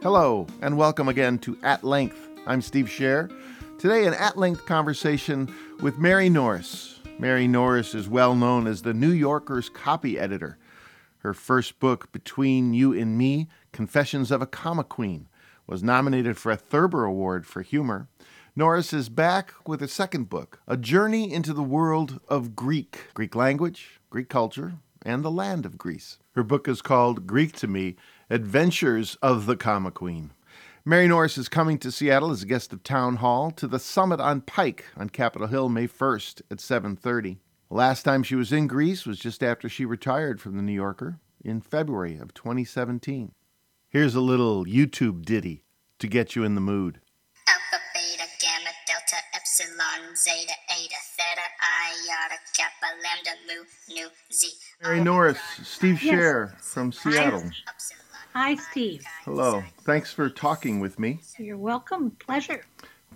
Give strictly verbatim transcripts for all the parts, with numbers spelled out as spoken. Hello, and welcome again to At Length. I'm Steve Scher. Today, an at-length conversation with Mary Norris. Mary Norris is well known as the New Yorker's copy editor. Her first book, Between You and Me, Confessions of a Comma Queen, was nominated for a Thurber Award for humor. Norris is back with her second book, A Journey into the World of Greek, Greek language, Greek culture, and the land of Greece. Her book is called Greek to Me, Adventures of the Comma Queen. Mary Norris is coming to Seattle as a guest of Town Hall to the Summit on Pike on Capitol Hill May first at seven thirty. Last time she was in Greece was just after she retired from The New Yorker in February of twenty seventeen. Here's a little YouTube ditty to get you in the mood. Alpha, beta, gamma, delta, epsilon, zeta, eta, theta, iota, kappa, lambda, mu, nu, z. Mary Norris, Steve Scher yes. from Seattle. Hi, Steve. Hello. Thanks for talking with me. You're welcome. Pleasure.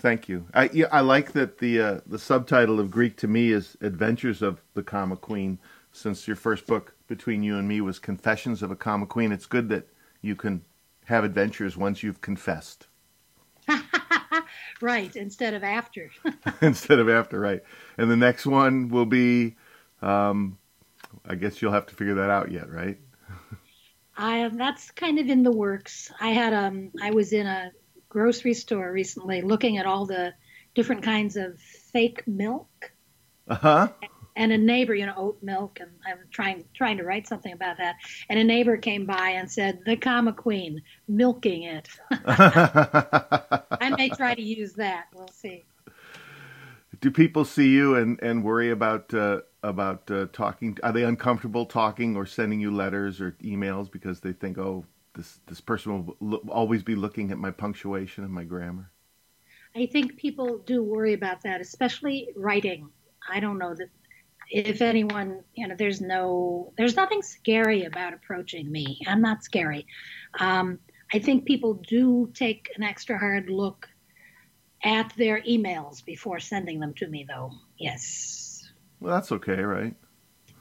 Thank you. I yeah, I like that the uh, the subtitle of Greek to Me is Adventures of the Comma Queen, since your first book, Between You and Me, was Confessions of a Comma Queen. It's good that you can have adventures once you've confessed. Right, instead of after. Instead of after, right. And the next one will be, um, I guess you'll have to figure that out yet, right? I, that's kind of in the works. I had um, I was in a grocery store recently looking at all the different kinds of fake milk. Uh-huh. And a neighbor, you know, oat milk, and I'm trying trying to write something about that. And a neighbor came by and said, "The Comma Queen, milking it." I may try to use that. We'll see. Do people see you and, and worry about uh, about uh, talking? Are they uncomfortable talking or sending you letters or emails because they think, oh, this this person will lo- always be looking at my punctuation and my grammar? I think people do worry about that, especially writing. I don't know that if anyone, you know, there's no, there's nothing scary about approaching me. I'm not scary. Um, I think people do take an extra hard look at their emails before sending them to me, though. Yes. Well, that's okay, right?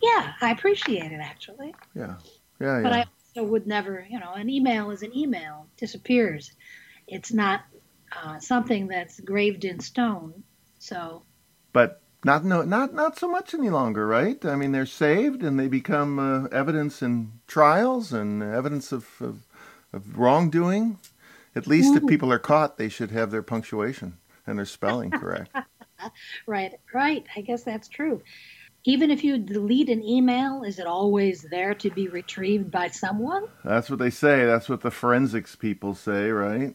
Yeah, I appreciate it, actually. Yeah, yeah, yeah. But I also would never, you know, an email is an email. It disappears. It's not uh, something that's graved in stone, so. But not no, not not so much any longer, right? I mean, they're saved, and they become uh, evidence in trials and evidence of, of, of wrongdoing. At least if people are caught, they should have their punctuation and their spelling correct. Right, right. I guess that's true. Even if you delete an email, is it always there to be retrieved by someone? That's what they say. That's what the forensics people say, right?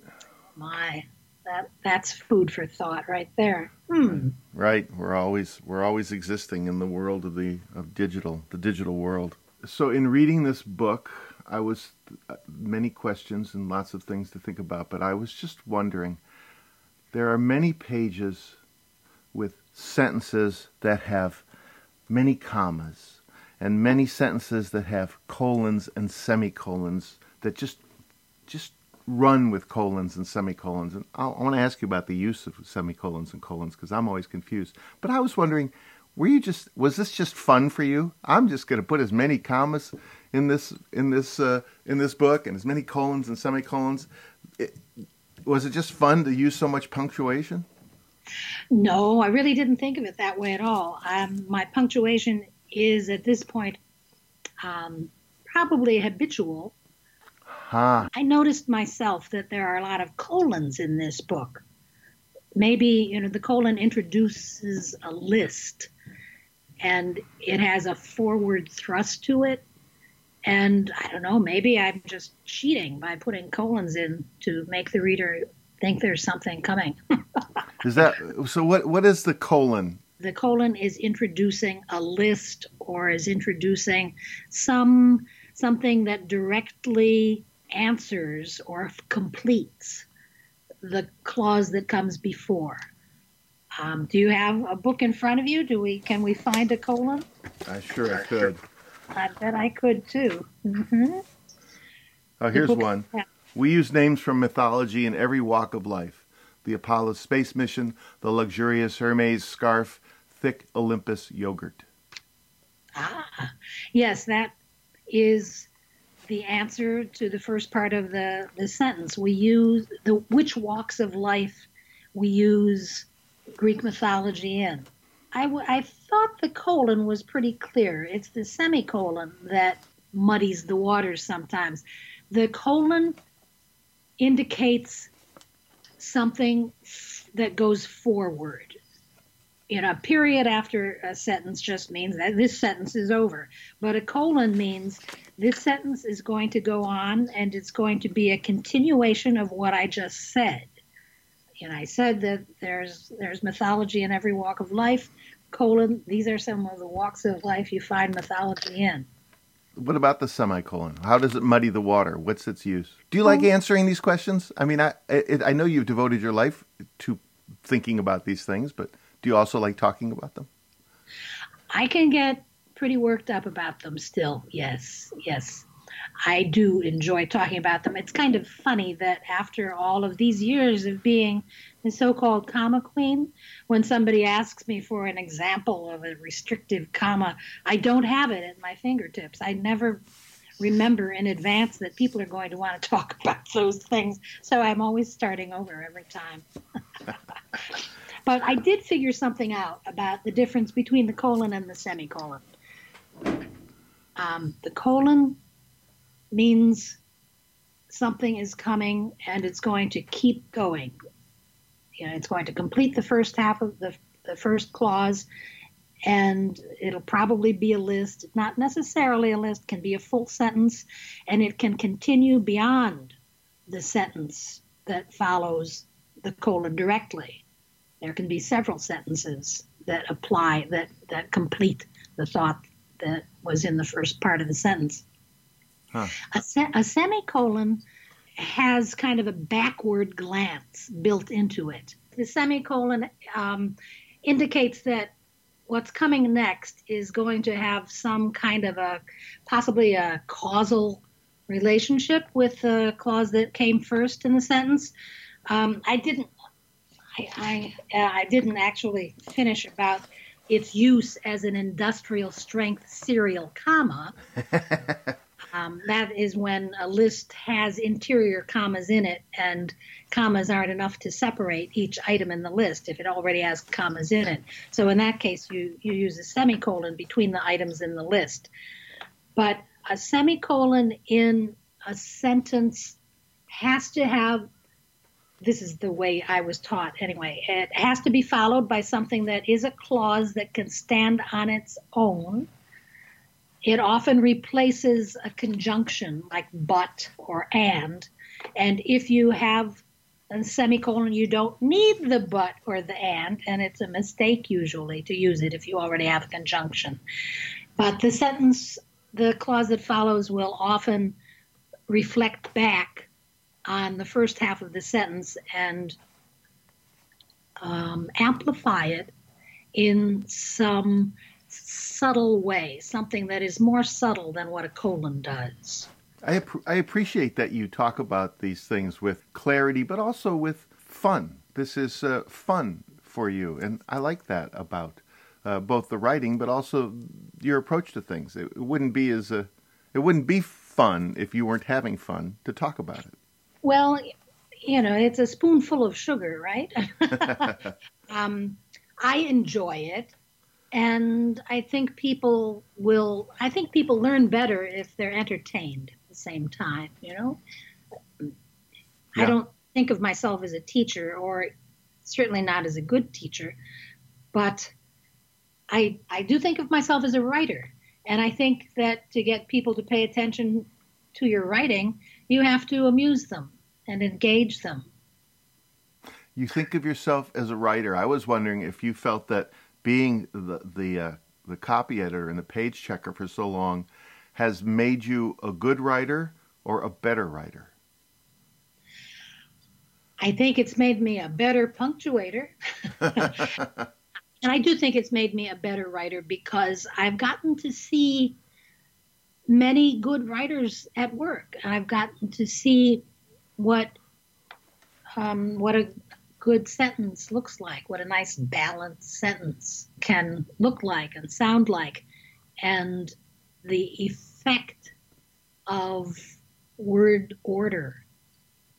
My, that that's food for thought right there. Hmm. Right. We're always we're always existing in the world of the of digital, the digital world. So in reading this book, I was uh, many questions and lots of things to think about, but I was just wondering, there are many pages with sentences that have many commas and many sentences that have colons and semicolons that just just run with colons and semicolons. And I'll, I want to ask you about the use of semicolons and colons because I'm always confused. But I was wondering, were you just was this just fun for you? I'm just going to put as many commas in this in this uh, in this book, and as many colons and semicolons. It, was it just fun to use so much punctuation? No, I really didn't think of it that way at all. Um, my punctuation is at this point um, probably habitual. Huh. I noticed myself that there are a lot of colons in this book. Maybe, you know, the colon introduces a list, and it has a forward thrust to it. And I don't know, maybe I'm just cheating by putting colons in to make the reader think there's something coming. Is that so? What what is the colon? The colon is introducing a list, or is introducing some something that directly answers or completes the clause that comes before. Um, do you have a book in front of you? Do we? Can we find a colon? I sure I could. I bet I could, too. Mm-hmm. Oh, here's one. We use names from mythology in every walk of life. The Apollo space mission, the luxurious Hermes scarf, thick Olympus yogurt. Ah, yes, that is the answer to the first part of the, the sentence. We use the which walks of life we use Greek mythology in. I, w- I thought the colon was pretty clear. It's the semicolon that muddies the waters sometimes. The colon indicates something f- that goes forward. You know, a period after a sentence just means that this sentence is over. But a colon means this sentence is going to go on, and it's going to be a continuation of what I just said. And I said that there's there's mythology in every walk of life, colon, these are some of the walks of life you find mythology in. What about the semicolon? How does it muddy the water? What's its use? Do you like answering these questions? I mean, I it, I know you've devoted your life to thinking about these things, but do you also like talking about them? I can get pretty worked up about them still, yes, yes. I do enjoy talking about them. It's kind of funny that after all of these years of being the so-called comma queen, when somebody asks me for an example of a restrictive comma, I don't have it at my fingertips. I never remember in advance that people are going to want to talk about those things, so I'm always starting over every time. But I did figure something out about the difference between the colon and the semicolon. Um, the colon means something is coming and it's going to keep going. You know, it's going to complete the first half of the, the first clause, and it'll probably be a list, not necessarily a list, can be a full sentence, and it can continue beyond the sentence that follows the colon directly. There can be several sentences that apply, that, that complete the thought that was in the first part of the sentence. Huh. A, se- a semicolon has kind of a backward glance built into it. The semicolon um, indicates that what's coming next is going to have some kind of a, possibly a causal relationship with the clause that came first in the sentence. Um, I didn't, I, I, uh, I didn't actually finish about its use as an industrial strength serial comma. Um, that is when a list has interior commas in it, and commas aren't enough to separate each item in the list if it already has commas in it. So in that case, you, you use a semicolon between the items in the list. But a semicolon in a sentence has to have, this is the way I was taught anyway, it has to be followed by something that is a clause that can stand on its own. It often replaces a conjunction like but or and. And if you have a semicolon, you don't need the but or the and, and it's a mistake usually to use it if you already have a conjunction. But the sentence, the clause that follows will often reflect back on the first half of the sentence and um, amplify it in some subtle way, something that is more subtle than what a colon does. I ap- I appreciate that you talk about these things with clarity, but also with fun. This is uh, fun for you, and I like that about uh, both the writing, but also your approach to things. It, it wouldn't be as a, it wouldn't be fun if you weren't having fun to talk about it. Well, you know, it's a spoonful of sugar, right? um, I enjoy it. And I think people will, I think people learn better if they're entertained at the same time, you know? Yeah. I don't think of myself as a teacher, or certainly not as a good teacher, but I I do think of myself as a writer. And I think that to get people to pay attention to your writing, you have to amuse them and engage them. You think of yourself as a writer. I was wondering if you felt that being the the, uh, the copy editor and the page checker for so long has made you a good writer or a better writer? I think it's made me a better punctuator. And I do think it's made me a better writer because I've gotten to see many good writers at work. I've gotten to see what um, what a good sentence looks like, what a nice balanced sentence can look like and sound like, and the effect of word order.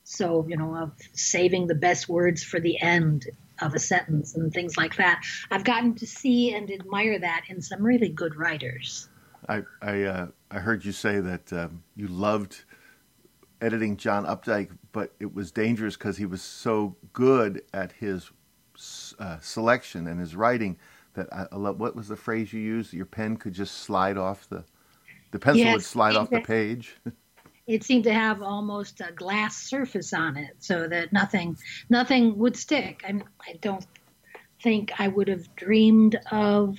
So, you know, of saving the best words for the end of a sentence and things like that. I've gotten to see and admire that in some really good writers. I I, uh, I heard you say that um, you loved editing John Updike, but it was dangerous because he was so good at his uh, selection and his writing that I, I love. What was the phrase you used? Your pen could just slide off the the pencil yes, would slide off the page. It seemed to have almost a glass surface on it, so that nothing nothing would stick. I mean, I don't think I would have dreamed of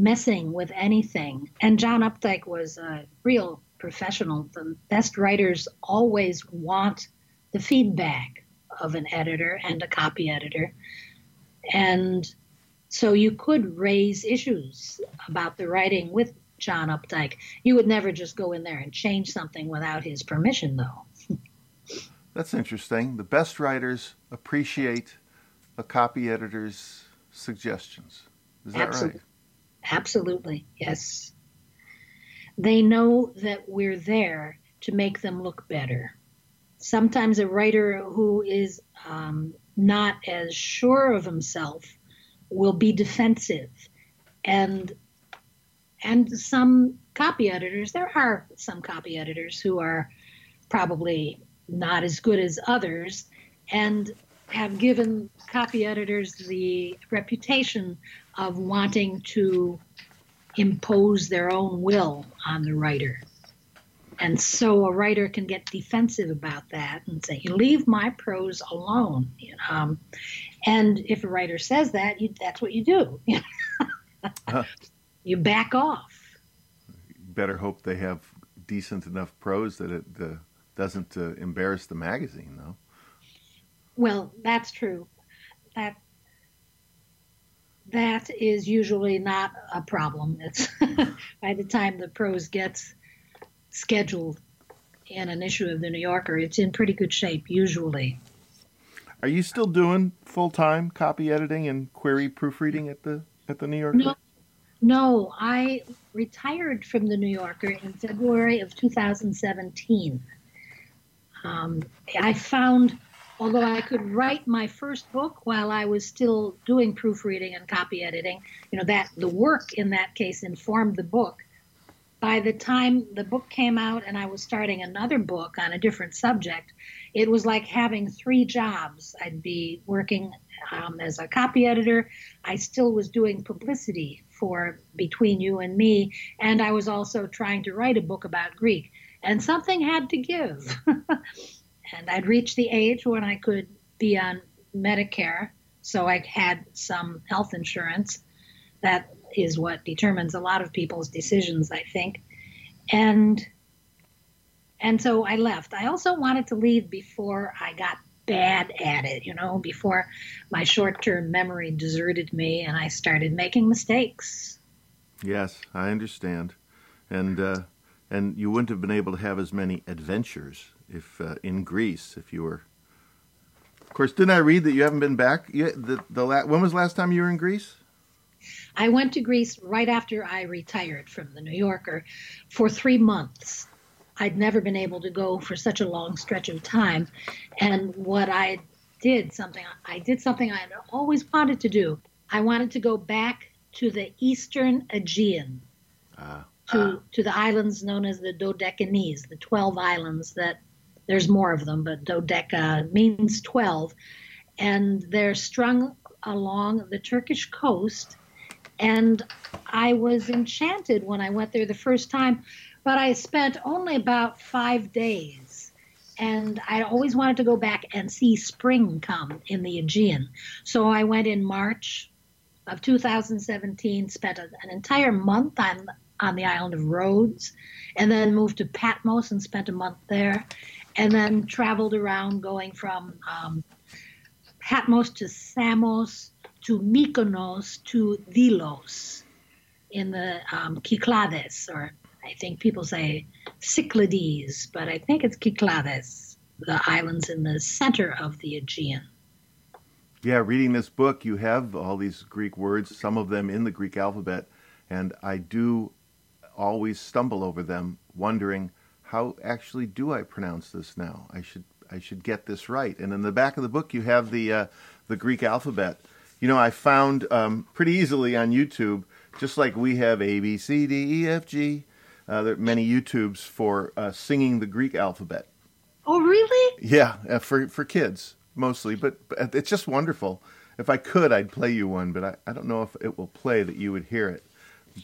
messing with anything. And John Updike was a real professional. The best writers always want the feedback of an editor and a copy editor. And so you could raise issues about the writing with John Updike. You would never just go in there and change something without his permission, though. That's interesting. The best writers appreciate a copy editor's suggestions. Is that Absol- right? Absolutely, yes. They know that we're there to make them look better. Sometimes a writer who is um, not as sure of himself will be defensive. And and some copy editors, there are some copy editors who are probably not as good as others and have given copy editors the reputation of wanting to impose their own will on the writer. And so a writer can get defensive about that and say, you leave my prose alone. Um, and if a writer says that, you, that's what you do. huh. You back off. Better hope they have decent enough prose that it uh, doesn't uh, embarrass the magazine, though. Well, that's true. That That is usually not a problem. It's by the time the prose gets scheduled in an issue of The New Yorker, it's in pretty good shape usually. Are you still doing full-time copy editing and query proofreading at the at the New Yorker? No, no, I retired from The New Yorker in February of two thousand seventeen. Um, I found... Although I could write my first book while I was still doing proofreading and copy editing, you know, that the work in that case informed the book. By the time the book came out and I was starting another book on a different subject, it was like having three jobs. I'd be working um, as a copy editor. I still was doing publicity for Between You and Me, and I was also trying to write a book about Greek. And something had to give. And I'd reached the age when I could be on Medicare, so I had some health insurance. That is what determines a lot of people's decisions, I think. And and so I left. I also wanted to leave before I got bad at it, you know, before my short-term memory deserted me and I started making mistakes. Yes, I understand. And uh, and you wouldn't have been able to have as many adventures If uh, in Greece, if you were, of course, didn't I read that you haven't been back yet? The the la- when was the last time you were in Greece? I went to Greece right after I retired from The New Yorker for three months. I'd never been able to go for such a long stretch of time, and what I did something I did something I had always wanted to do. I wanted to go back to the Eastern Aegean. Uh, to uh. to the islands known as the Dodecanese, the twelve islands that. There's more of them, but dodeca means twelve. And they're strung along the Turkish coast. And I was enchanted when I went there the first time, but I spent only about five days. And I always wanted to go back and see spring come in the Aegean. So I went in March of two thousand seventeen, spent an entire month on, on the island of Rhodes, and then moved to Patmos and spent a month there. And then traveled around going from um, Patmos to Samos to Mykonos to Delos in the um, Cyclades, or I think people say Cyclades, but I think it's Cyclades, the islands in the center of the Aegean. Yeah, reading this book, you have all these Greek words, some of them in the Greek alphabet, and I do always stumble over them, wondering how actually do I pronounce this now? I should I should get this right. And in the back of the book, you have the uh, the Greek alphabet. You know, I found um, pretty easily on YouTube, just like we have A, B, C, D, E, F, G, uh, there are many YouTubes for uh, singing the Greek alphabet. Oh, really? Yeah, uh, for for kids mostly, but, but it's just wonderful. If I could, I'd play you one, but I, I don't know if it will play that you would hear it.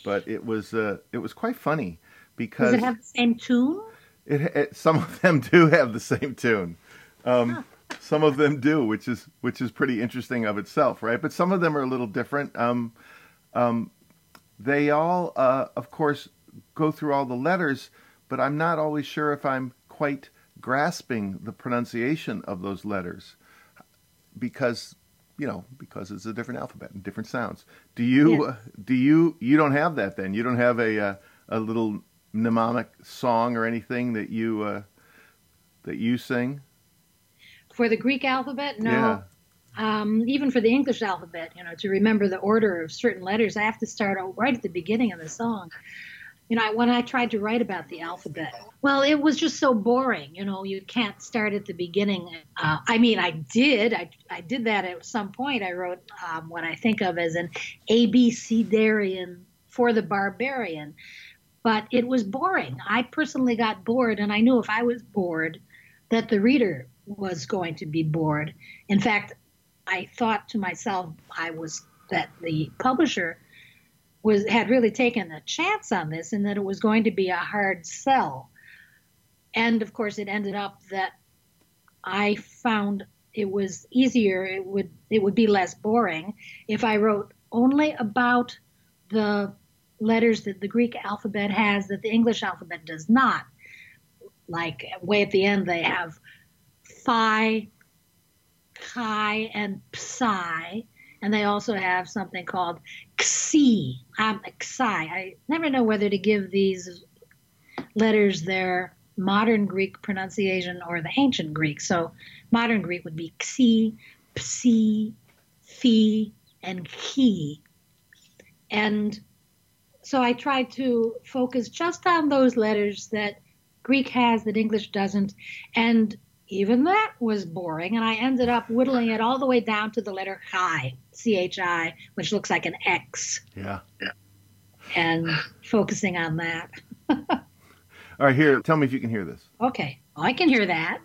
But it was uh, it was quite funny because... Does it have the same tune? It, it, some of them do have the same tune. Um, huh. Some of them do, which is which is pretty interesting of itself, right? But some of them are a little different. Um, um, they all, uh, of course, go through all the letters, but I'm not always sure if I'm quite grasping the pronunciation of those letters because... You know, because it's a different alphabet and different sounds. Do you, yeah. uh, do you, you don't have that then? You don't have a uh, a little mnemonic song or anything that you uh, that you sing? For the Greek alphabet? No. Yeah. Um, even for the English alphabet, you know, to remember the order of certain letters, I have to start right at the beginning of the song. You know, when I tried to write about the alphabet, well, it was just so boring. You know, you can't start at the beginning. Uh, I mean, I did. I I did that at some point. I wrote um, what I think of as an A B C darian for the barbarian. But it was boring. I personally got bored, and I knew if I was bored that the reader was going to be bored. In fact, I thought to myself I was that the publisher Was, had really taken a chance on this and that it was going to be a hard sell. And, of course, it ended up that I found it was easier, it would it would be less boring if I wrote only about the letters that the Greek alphabet has that the English alphabet does not. Like, way at the end, they have phi, chi, and psi. And they also have something called xi. Um, xi. I never know whether to give these letters their modern Greek pronunciation or the ancient Greek. So modern Greek would be xi, psi, phi, and chi. And so I tried to focus just on those letters that Greek has that English doesn't. And even that was boring, and I ended up whittling it all the way down to the letter chi, C H I, which looks like an X. Yeah. And focusing on that. All right, here, tell me if you can hear this. Okay, well, I can hear that.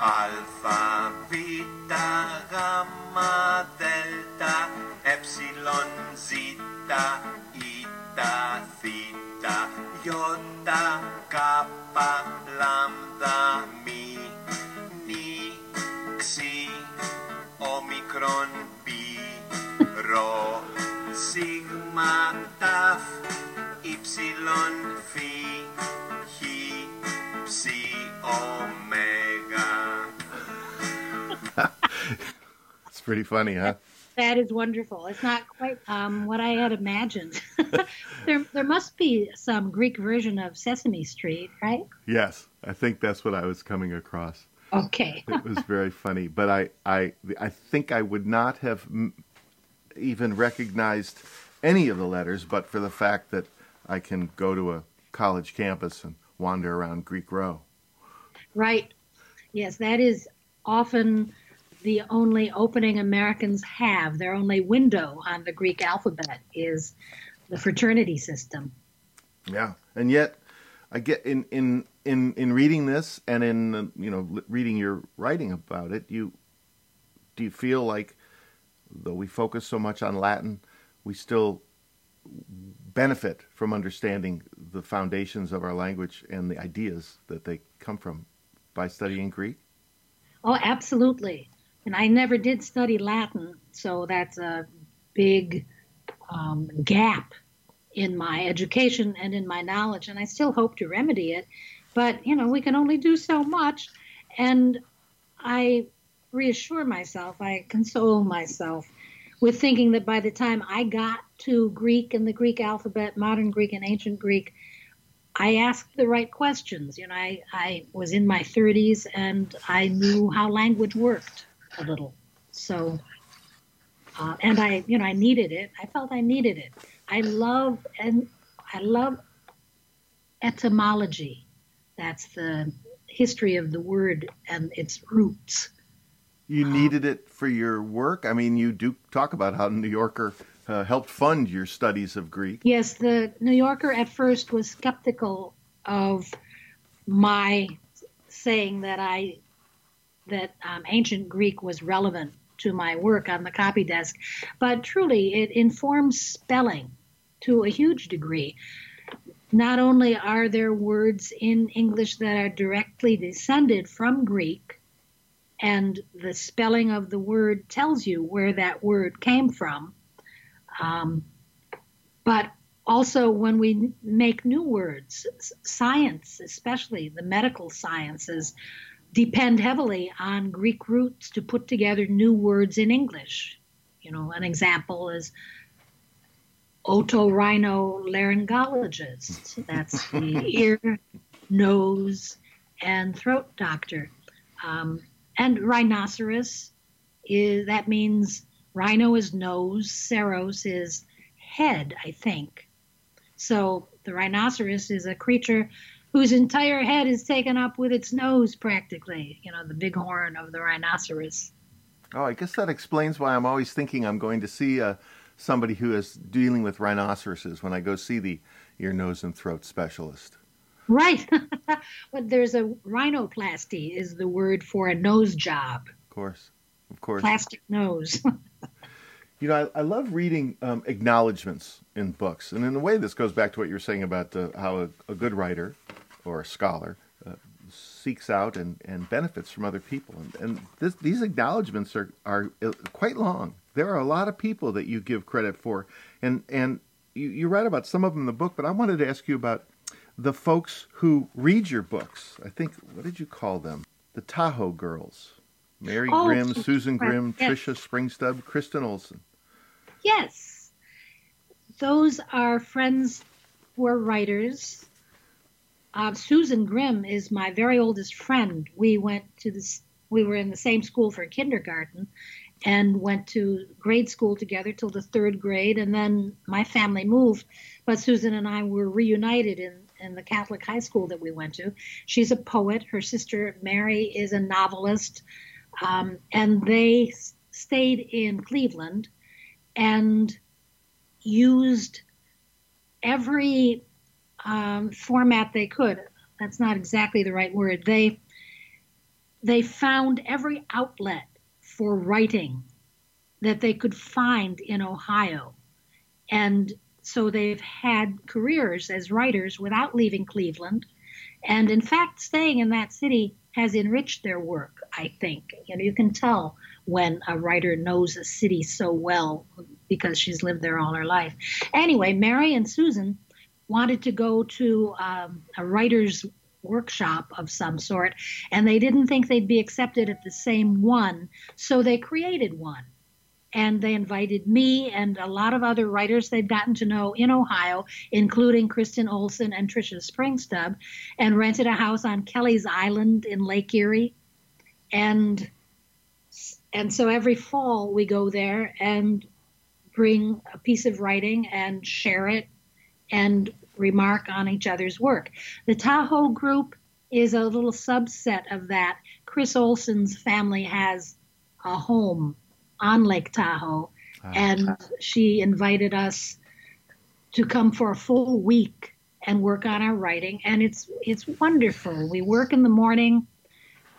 Alpha, beta, gamma, delta, epsilon, zeta, eta, theta, iota, kappa, lambda, mi, ni, xi, omicron, bi, rho, sigma, taf, ypsilon, phi, chi, psi, omega. It's pretty funny, huh? That is wonderful. It's not quite um, what I had imagined. there, there must be some Greek version of Sesame Street, right? Yes, I think that's what I was coming across. Okay, it was very funny, but I, I, I think I would not have even recognized any of the letters, but for the fact that I can go to a college campus and wander around Greek Row. Right. Yes, that is often the only opening Americans have, their only window on the Greek alphabet is the fraternity system. Yeah, and yet I get in in in, in reading this and in you know reading your writing about it, you do you feel like though we focus so much on Latin, we still benefit from understanding the foundations of our language and the ideas that they come from by studying Greek? Oh, absolutely. And I never did study Latin, so that's a big um, gap in my education and in my knowledge, and I still hope to remedy it. But, you know, we can only do so much, and I reassure myself, I console myself with thinking that by the time I got to Greek and the Greek alphabet, modern Greek and ancient Greek, I asked the right questions. You know, I, I was in my thirties, and I knew how language worked a little. So, uh, and I, you know, I needed it. I felt I needed it. I love and I love etymology. That's the history of the word and its roots. You um, needed it for your work? I mean, you do talk about how The New Yorker uh, helped fund your studies of Greek. Yes, The New Yorker at first was skeptical of my saying that I that um, ancient Greek was relevant to my work on the copy desk. But truly, it informs spelling to a huge degree. Not only are there words in English that are directly descended from Greek, and the spelling of the word tells you where that word came from, um, but also when we make new words, science, especially the medical sciences, depend heavily on Greek roots to put together new words in English. You know, an example is otorhinolaryngologist. That's the ear, nose, and throat doctor. Um, and rhinoceros, is that means rhino is nose, ceros is head, I think. So the rhinoceros is a creature whose entire head is taken up with its nose practically, you know, the big horn of the rhinoceros. Oh, I guess that explains why I'm always thinking I'm going to see a somebody who is dealing with rhinoceroses when I go see the ear, nose, and throat specialist. Right. Well, there's a rhinoplasty is the word for a nose job. Of course. Of course. Plastic nose. You know, I, I love reading um, acknowledgments in books. And in a way, this goes back to what you were saying about uh, how a, a good writer or a scholar uh, seeks out and, and benefits from other people. And, and this, these acknowledgments are, are quite long. There are a lot of people that you give credit for, and and you, you write about some of them in the book, but I wanted to ask you about the folks who read your books. I think, what did you call them? The Tahoe girls. Mary oh, Grimm, Susan Grimm, yes. Trisha Springstubb, Kristen Olson. Yes. Those are friends who are writers. Uh, Susan Grimm is my very oldest friend. We went to this, we were in the same school for kindergarten, and went to grade school together till the third grade, and then my family moved. But Susan and I were reunited in, in the Catholic high school that we went to. She's a poet. Her sister Mary is a novelist. Um, and they s- stayed in Cleveland and used every um, format they could. That's not exactly the right word. They they found every outlet for writing that they could find in Ohio. And so they've had careers as writers without leaving Cleveland. And in fact, staying in that city has enriched their work, I think. You know, you can tell when a writer knows a city so well because she's lived there all her life. Anyway, Mary and Susan wanted to go to um, a writer's workshop of some sort, and they didn't think they'd be accepted at the same one, so they created one. And they invited me and a lot of other writers they've gotten to know in Ohio, including Kristen Olson and Trisha Springstubb, and rented a house on Kelly's Island in Lake Erie. And and so every fall we go there and bring a piece of writing and share it and remark on each other's work. The Tahoe group is a little subset of that. Chris Olson's family has a home on Lake Tahoe, uh, and she invited us to come for a full week and work on our writing, and it's it's wonderful. We work in the morning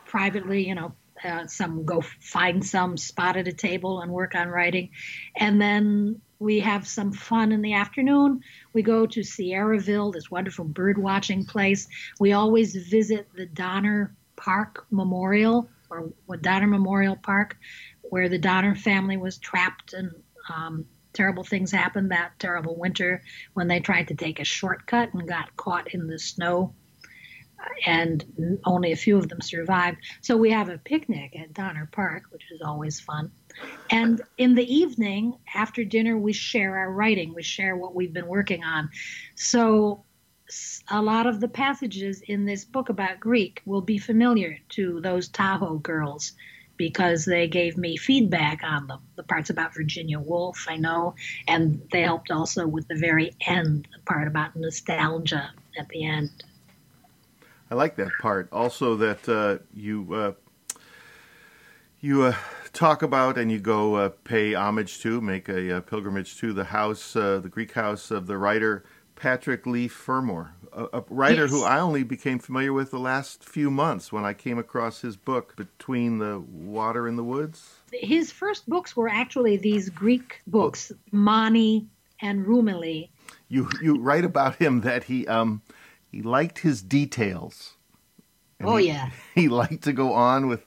privately, you know, uh, some go find some spot at a table and work on writing, and then we have some fun in the afternoon. We go to Sierraville, this wonderful bird watching place. We always visit the Donner Park Memorial, or Donner Memorial Park, where the Donner family was trapped and um, terrible things happened that terrible winter when they tried to take a shortcut and got caught in the snow. And only a few of them survived. So we have a picnic at Donner Park, which is always fun. And in the evening, after dinner, we share our writing. We share what we've been working on. So a lot of the passages in this book about Greek will be familiar to those Tahoe girls because they gave me feedback on them, the parts about Virginia Woolf, I know, and they helped also with the very end, the part about nostalgia at the end. I like that part. Also that uh, you uh, you uh, talk about and you go uh, pay homage to, make a uh, pilgrimage to the house, uh, the Greek house of the writer Patrick Leigh Fermor, a, a writer yes. who I only became familiar with the last few months when I came across his book, Between the Water and the Woods. His first books were actually these Greek books, oh. Mani and Rumeli. You you write about him that he... um. He liked his details. And oh, he, yeah. He liked to go on with,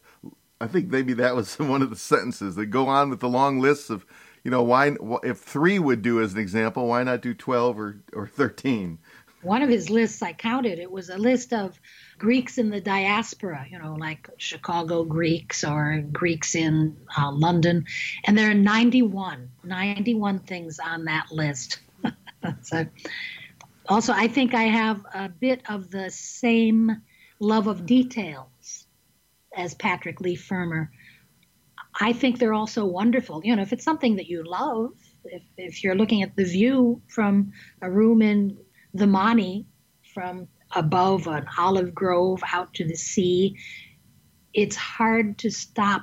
I think maybe that was one of the sentences, that go on with the long lists of, you know, why if three would do as an example, why not do twelve or, or thirteen? One of his lists I counted, it was a list of Greeks in the diaspora, you know, like Chicago Greeks or Greeks in uh, London. And there are ninety-one, ninety-one things on that list. So... Also, I think I have a bit of the same love of details as Patrick Leigh Fermor. I think they're also wonderful. You know, if it's something that you love, if, if you're looking at the view from a room in the Mani, from above an olive grove out to the sea, it's hard to stop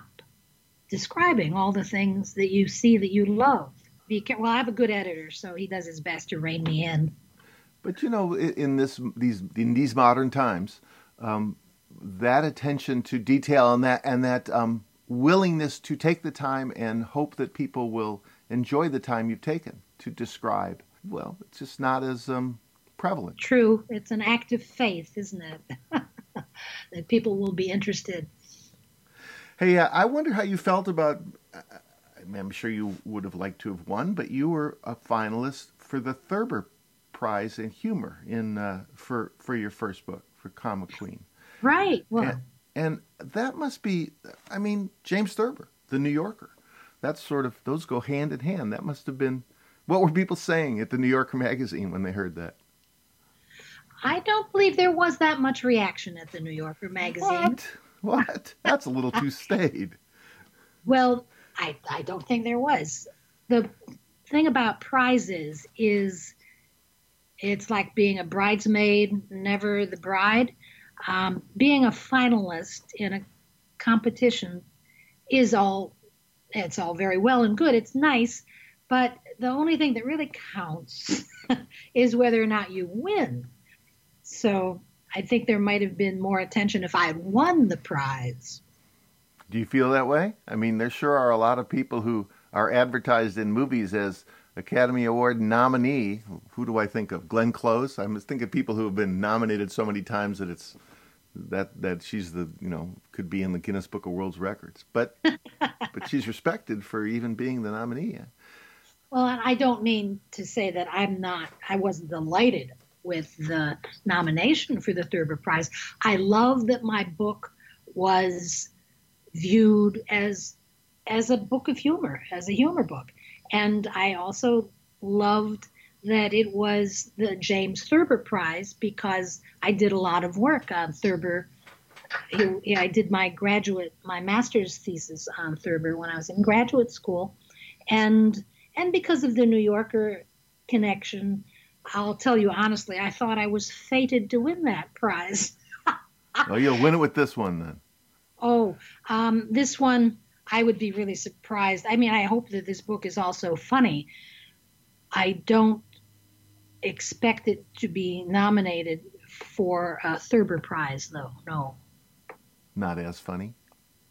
describing all the things that you see that you love. Well, I have a good editor, so he does his best to rein me in. But, you know, in this these in these modern times, um, that attention to detail and that and that um, willingness to take the time and hope that people will enjoy the time you've taken to describe, well, it's just not as um, prevalent. True. It's an act of faith, isn't it? That people will be interested. Hey, uh, I wonder how you felt about, uh, I mean, I'm sure you would have liked to have won, but you were a finalist for the Thurber Prize in humor in uh, for for your first book, for Comma Queen, right? Well, and, and that must be, I mean, James Thurber, The New Yorker, that's sort of, those go hand in hand. That must have been, what were people saying at the New Yorker magazine when they heard that? I don't believe there was that much reaction at the New Yorker magazine. What? What? That's a little too staid. Well, I I don't think there was. The thing about prizes is, it's like being a bridesmaid, never the bride. Um, being a finalist in a competition is all, it's all very well and good. It's nice, but the only thing that really counts is whether or not you win. So I think there might have been more attention if I had won the prize. Do you feel that way? I mean, there sure are a lot of people who are advertised in movies as Academy Award nominee. Who do I think of? Glenn Close? I must think of people who have been nominated so many times that it's that that she's the, you know, could be in the Guinness Book of World Records. But but she's respected for even being the nominee. Well, I don't mean to say that I'm not, I wasn't delighted with the nomination for the Thurber Prize. I love that my book was viewed as as a book of humor, as a humor book. And I also loved that it was the James Thurber Prize because I did a lot of work on Thurber. I did my graduate, my master's thesis on Thurber when I was in graduate school. And and because of the New Yorker connection, I'll tell you honestly, I thought I was fated to win that prize. Oh, you'll win it with this one then. Oh, um, this one... I would be really surprised. I mean, I hope that this book is also funny. I don't expect it to be nominated for a Thurber Prize, though, no. Not as funny?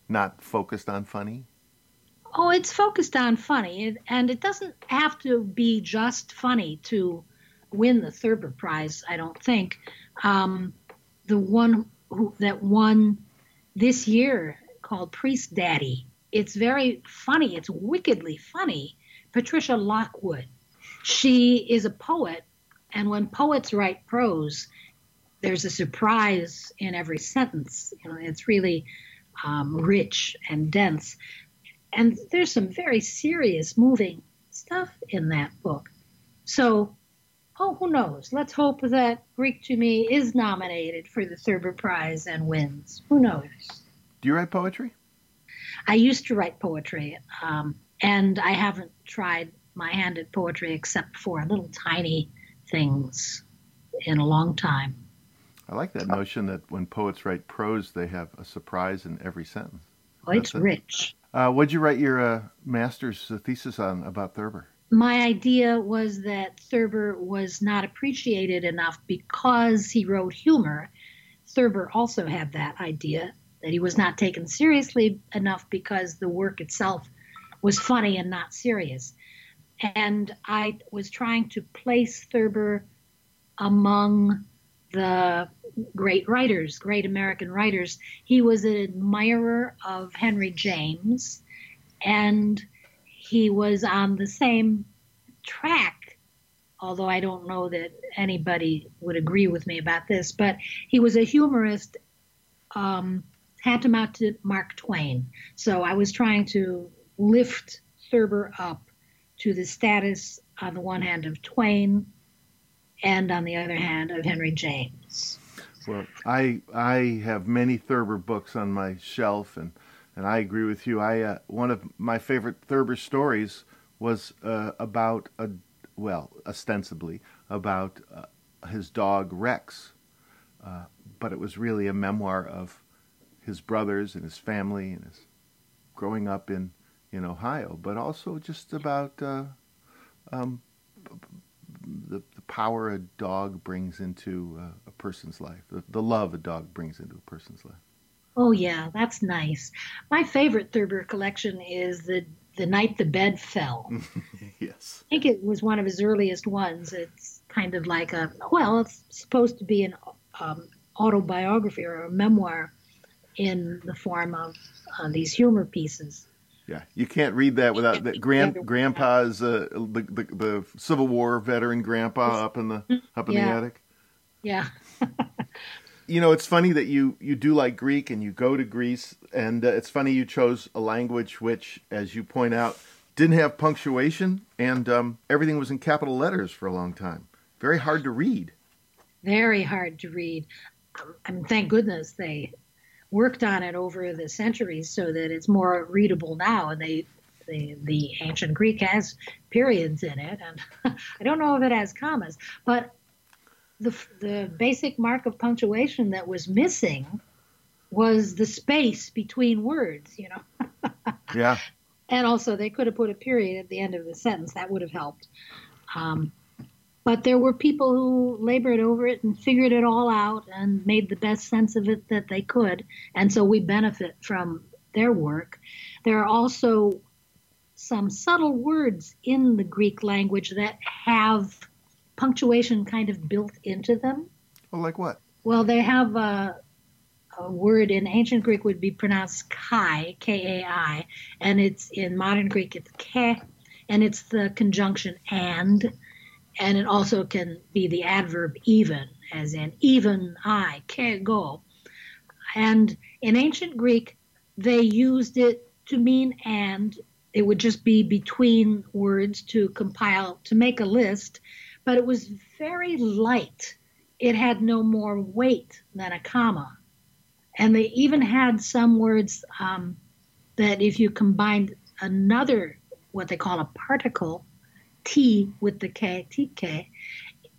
Not focused on funny? Oh, it's focused on funny, it, and it doesn't have to be just funny to win the Thurber Prize, I don't think. Um, the one who, that won this year, called Priest Daddy, it's very funny. It's wickedly funny. Patricia Lockwood. She is a poet, and when poets write prose, there's a surprise in every sentence. You know, it's really um, rich and dense. And there's some very serious, moving stuff in that book. So, oh, who knows? Let's hope that Greek to Me is nominated for the Thurber Prize and wins. Who knows? Do you write poetry? I used to write poetry, um, and I haven't tried my hand at poetry except for little tiny things in a long time. I like that notion that when poets write prose, they have a surprise in every sentence. Oh, it's That's rich. It. Uh, what'd you write your uh, master's thesis on about Thurber? My idea was that Thurber was not appreciated enough because he wrote humor. Thurber also had that idea, that he was not taken seriously enough because the work itself was funny and not serious. And I was trying to place Thurber among the great writers, great American writers. He was an admirer of Henry James, and he was on the same track, although I don't know that anybody would agree with me about this, but he was a humorist, um, tantamount to Mark Twain. So I was trying to lift Thurber up to the status, on the one hand, of Twain, and on the other hand, of Henry James. Well, I I have many Thurber books on my shelf, and, and I agree with you. I uh, one of my favorite Thurber stories was uh, about, a well, ostensibly, about uh, his dog Rex, uh, but it was really a memoir of his brothers and his family and his growing up in, in Ohio, but also just about... Uh, um, The, the power a dog brings into uh, a person's life, the, the love a dog brings into a person's life. Oh, yeah, that's nice. My favorite Thurber collection is the, the Night the Bed Fell. Yes. I think it was one of his earliest ones. It's kind of like a, well, it's supposed to be an um, autobiography or a memoir in the form of uh, these humor pieces. Yeah, you can't read that without that grand grandpa's uh, the, the the Civil War veteran grandpa up in the up in yeah. the attic. Yeah. You know, it's funny that you you do like Greek and you go to Greece, and uh, it's funny you chose a language which, as you point out, didn't have punctuation, and um, everything was in capital letters for a long time. Very hard to read. Very hard to read. I mean, thank goodness they worked on it over the centuries so that it's more readable now. And they, they, the ancient Greek has periods in it, and I don't know if it has commas, but the, the basic mark of punctuation that was missing was the space between words, you know. Yeah. And also they could have put a period at the end of the sentence. That would have helped. Um, But there were people who labored over it and figured it all out and made the best sense of it that they could. And so we benefit from their work. There are also some subtle words in the Greek language that have punctuation kind of built into them. Oh, like what? Well, they have a, a word in ancient Greek would be pronounced kai, K A I, and it's in modern Greek it's ke, and it's the conjunction and. And it also can be the adverb even, as in even I, kego. And in ancient Greek, they used it to mean and. It would just be between words to compile, to make a list. But it was very light. It had no more weight than a comma. And they even had some words um, that if you combined another, what they call a particle, T with the K, T K,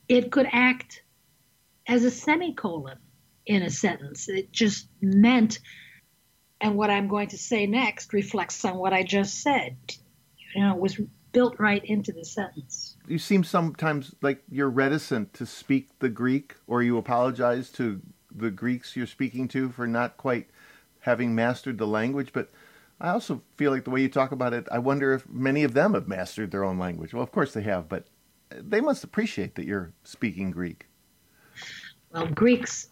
it could act as a semicolon in a sentence. It just meant, and what I'm going to say next reflects on what I just said. You know, it was built right into the sentence. You seem sometimes like you're reticent to speak the Greek, or you apologize to the Greeks you're speaking to for not quite having mastered the language, but I also feel like the way you talk about it, I wonder if many of them have mastered their own language. Well, of course they have, but they must appreciate that you're speaking Greek. Well, Greeks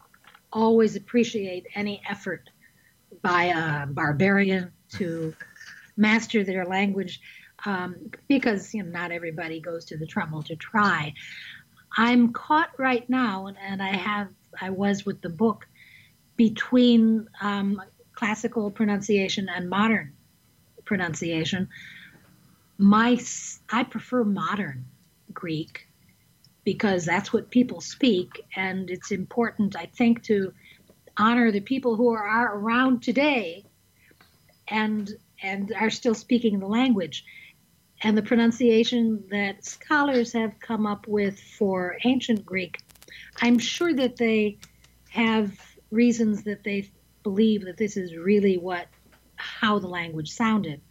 always appreciate any effort by a barbarian to master their language um, because, you know, not everybody goes to the trouble to try. I'm caught right now, and I have, I was with the book, between... Um, classical pronunciation and modern pronunciation. My, I prefer modern Greek because that's what people speak, and it's important, I think, to honor the people who are around today and and are still speaking the language. And the pronunciation that scholars have come up with for ancient Greek, I'm sure that they have reasons that they believe that this is really what how the language sounded.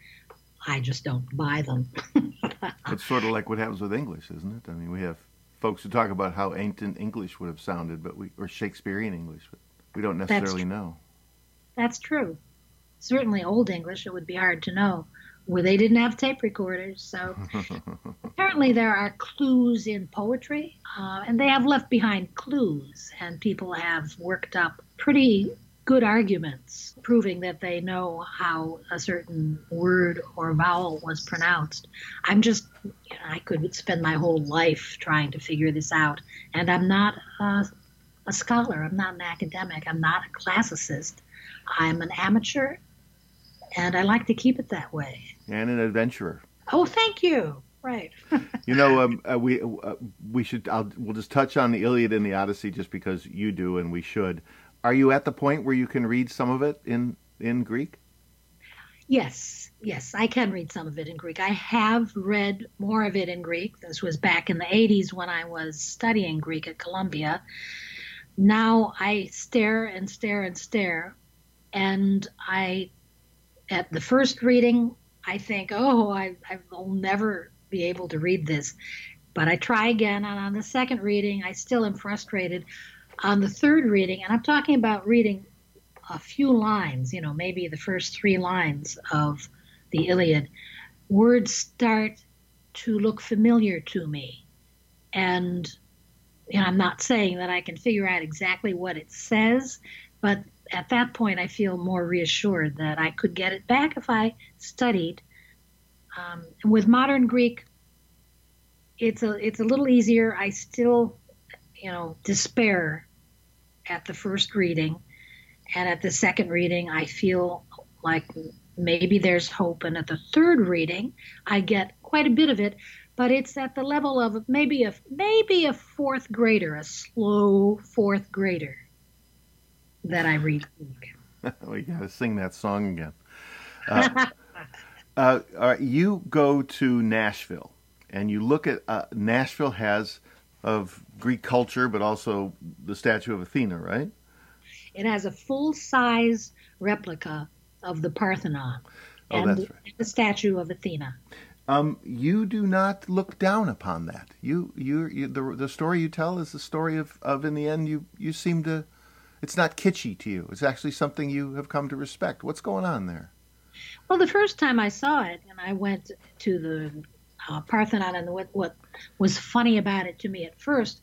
I just don't buy them. It's sort of like what happens with English, isn't it? I mean, we have folks who talk about how ancient English would have sounded, but we or Shakespearean English, but we don't necessarily That's know. That's true. Certainly Old English, it would be hard to know. Well, they didn't have tape recorders, so apparently there are clues in poetry, uh, and they have left behind clues, and people have worked up pretty good arguments proving that they know how a certain word or vowel was pronounced. I'm just, you know, I could spend my whole life trying to figure this out, and I'm not a, a scholar, I'm not an academic, I'm not a classicist, I'm an amateur. And I like to keep it that way. And an adventurer. Oh, thank you. Right. you know, um, uh, we uh, we should. I'll, we'll just touch on the Iliad and the Odyssey, just because you do, and we should. Are you at the point where you can read some of it in in Greek? Yes, yes, I can read some of it in Greek. I have read more of it in Greek. This was back in the eighties when I was studying Greek at Columbia. Now I stare and stare and stare, and I. At the first reading, I think, oh, I, I will never be able to read this. But I try again, and on the second reading, I still am frustrated. On the third reading, and I'm talking about reading a few lines, you know, maybe the first three lines of the Iliad, words start to look familiar to me. And, you know, I'm not saying that I can figure out exactly what it says, but at that point, I feel more reassured that I could get it back if I studied. Um, with modern Greek, it's a it's a little easier. I still, you know, despair at the first reading, and at the second reading, I feel like maybe there's hope. And at the third reading, I get quite a bit of it, but it's at the level of maybe a maybe a fourth grader, a slow fourth grader. That I read. We got to sing that song again. Uh, uh, all right, you go to Nashville, and you look at uh, Nashville has of Greek culture, but also the statue of Athena, right? It has a full-size replica of the Parthenon oh, and that's right. the statue of Athena. Um, you do not look down upon that. You, you, you the the story you tell is the story of, of in the end, you you seem to. It's not kitschy to you. It's actually something you have come to respect. What's going on there? Well, the first time I saw it, and I went to the uh, Parthenon, and what, what was funny about it to me at first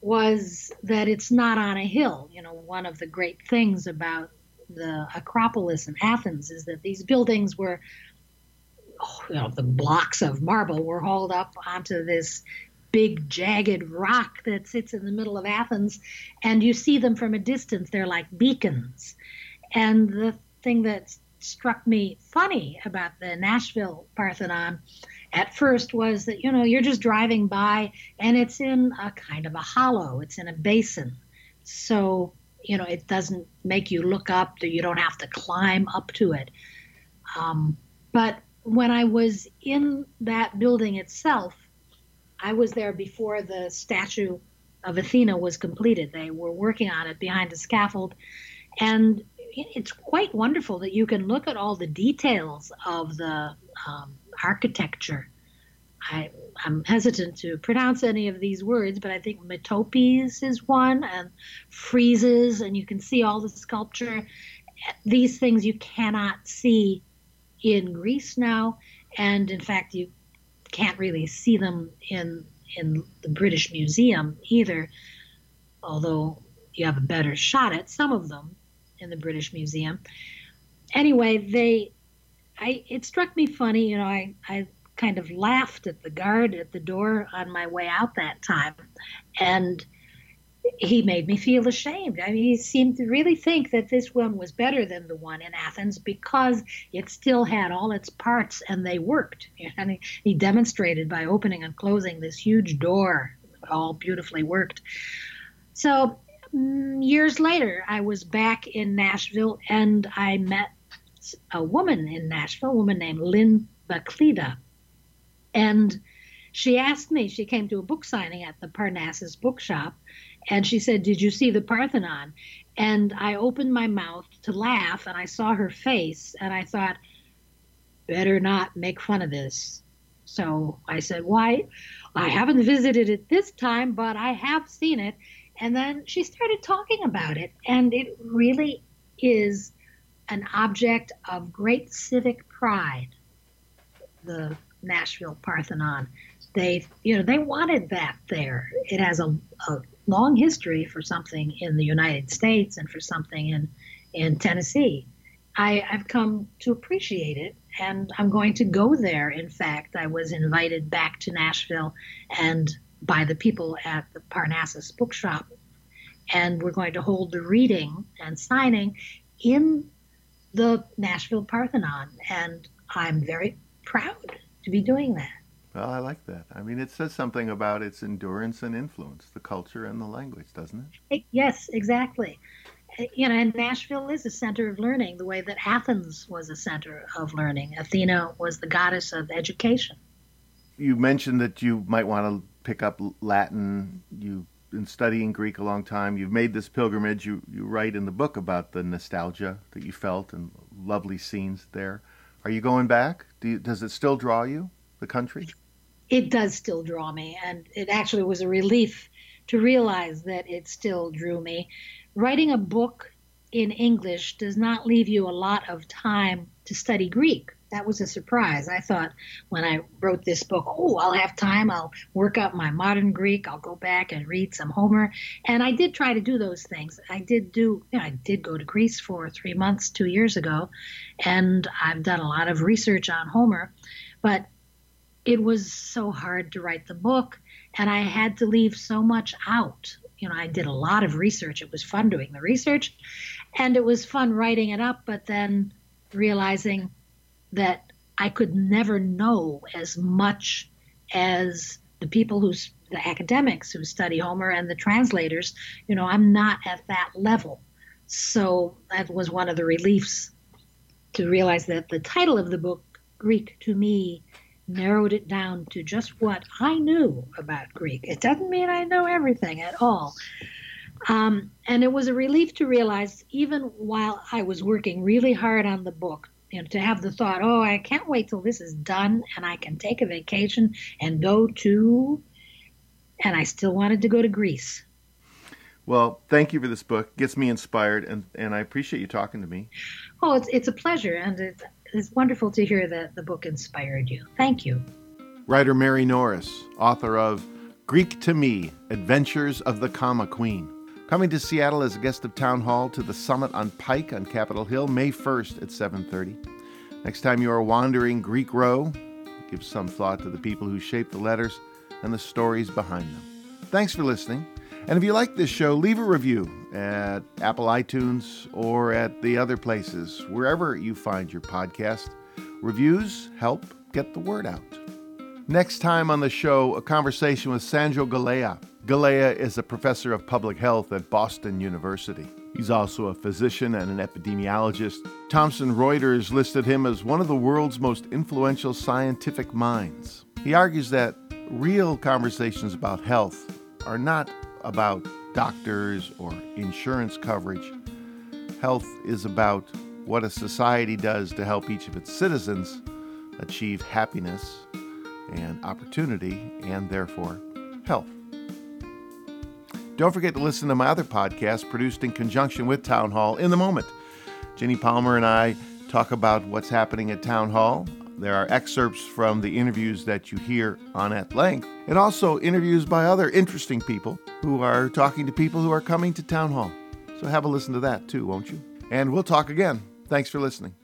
was that it's not on a hill. You know, one of the great things about the Acropolis in Athens is that these buildings were, oh, you know, the blocks of marble were hauled up onto this big jagged rock that sits in the middle of Athens, and you see them from a distance. They're like beacons. And the thing that struck me funny about the Nashville Parthenon at first was that, you know, you're just driving by and it's in a kind of a hollow. It's in a basin. So, you know, it doesn't make you look up, or you don't have to climb up to it. Um, but when I was in that building itself, I was there before the statue of Athena was completed. They were working on it behind a scaffold. And it's quite wonderful that you can look at all the details of the um, architecture. I, I'm hesitant to pronounce any of these words, but I think metopes is one, and friezes, and you can see all the sculpture. These things you cannot see in Greece now. And in fact, you can't really see them in in the British Museum either, although you have a better shot at some of them in the British Museum. Anyway, they, I it struck me funny, you know, I, I kind of laughed at the guard at the door on my way out that time, and he made me feel ashamed. I mean, he seemed to really think that this one was better than the one in Athens because it still had all its parts and they worked. And he demonstrated by opening and closing this huge door, all beautifully worked. So years later, I was back in Nashville and I met met a woman in Nashville, a woman named Lynn Baclida. And she asked me, she came to a book signing at the Parnassus bookshop, and she said, "Did you see the Parthenon?" And I opened my mouth to laugh, and I saw her face, and I thought, better not make fun of this. So I said, "Why? I haven't visited it this time, but I have seen it." And then she started talking about it, and it really is an object of great civic pride, the Nashville Parthenon. They, you know, they wanted that there. It has a, a long history for something in the United States and for something in, in Tennessee. I, I've come to appreciate it, and I'm going to go there. In fact, I was invited back to Nashville and by the people at the Parnassus bookshop, and we're going to hold the reading and signing in the Nashville Parthenon, and I'm very proud to be doing that. Well, I like that. I mean, it says something about its endurance and influence, the culture and the language, doesn't it? it yes, exactly. You know, and Nashville is a center of learning, the way that Athens was a center of learning. Athena was the goddess of education. You mentioned that you might want to pick up Latin. You've been studying Greek a long time. You've made this pilgrimage. You, you write in the book about the nostalgia that you felt and lovely scenes there. Are you going back? Do you, does it still draw you, the country? It does still draw me, and it actually was a relief to realize that it still drew me. Writing a book in English does not leave you a lot of time to study Greek. That was a surprise. I thought when I wrote this book, oh, I'll have time. I'll work up my modern Greek. I'll go back and read some Homer. And I did try to do those things. I did do, you know, I did go to Greece for three months, two years ago, and I've done a lot of research on Homer. But it was so hard to write the book, and I had to leave so much out. You know, I did a lot of research. It was fun doing the research, and it was fun writing it up, but then realizing that I could never know as much as the people who, the academics who study Homer and the translators. You know, I'm not at that level. So that was one of the reliefs, to realize that the title of the book, Greek to Me, narrowed it down to just what I knew about Greek. It doesn't mean I know everything at all. Um, and it was a relief to realize, even while I was working really hard on the book, you know, to have the thought, oh, I can't wait till this is done and I can take a vacation and go to, and I still wanted to go to Greece. Well, thank you for this book. It gets me inspired, and, and I appreciate you talking to me. Oh, it's, it's a pleasure, and it's It's wonderful to hear that the book inspired you. Thank you. Writer Mary Norris, author of Greek to Me, Adventures of the Comma Queen. Coming to Seattle as a guest of Town Hall to the Summit on Pike on Capitol Hill, May first at seven thirty. Next time you are wandering Greek Row, give some thought to the people who shape the letters and the stories behind them. Thanks for listening. And if you like this show, leave a review at Apple iTunes or at the other places, wherever you find your podcast. Reviews help get the word out. Next time on the show, a conversation with Sanjo Galea. Galea is a professor of public health at Boston University. He's also a physician and an epidemiologist. Thomson Reuters listed him as one of the world's most influential scientific minds. He argues that real conversations about health are not about doctors or insurance coverage. Health is about what a society does to help each of its citizens achieve happiness and opportunity, and therefore health. Don't forget to listen to my other podcast produced in conjunction with Town Hall, In the Moment. Jenny Palmer and I talk about what's happening at Town Hall. There are excerpts from the interviews that you hear on At Length, and also interviews by other interesting people who are talking to people who are coming to Town Hall. So have a listen to that too, won't you? And we'll talk again. Thanks for listening.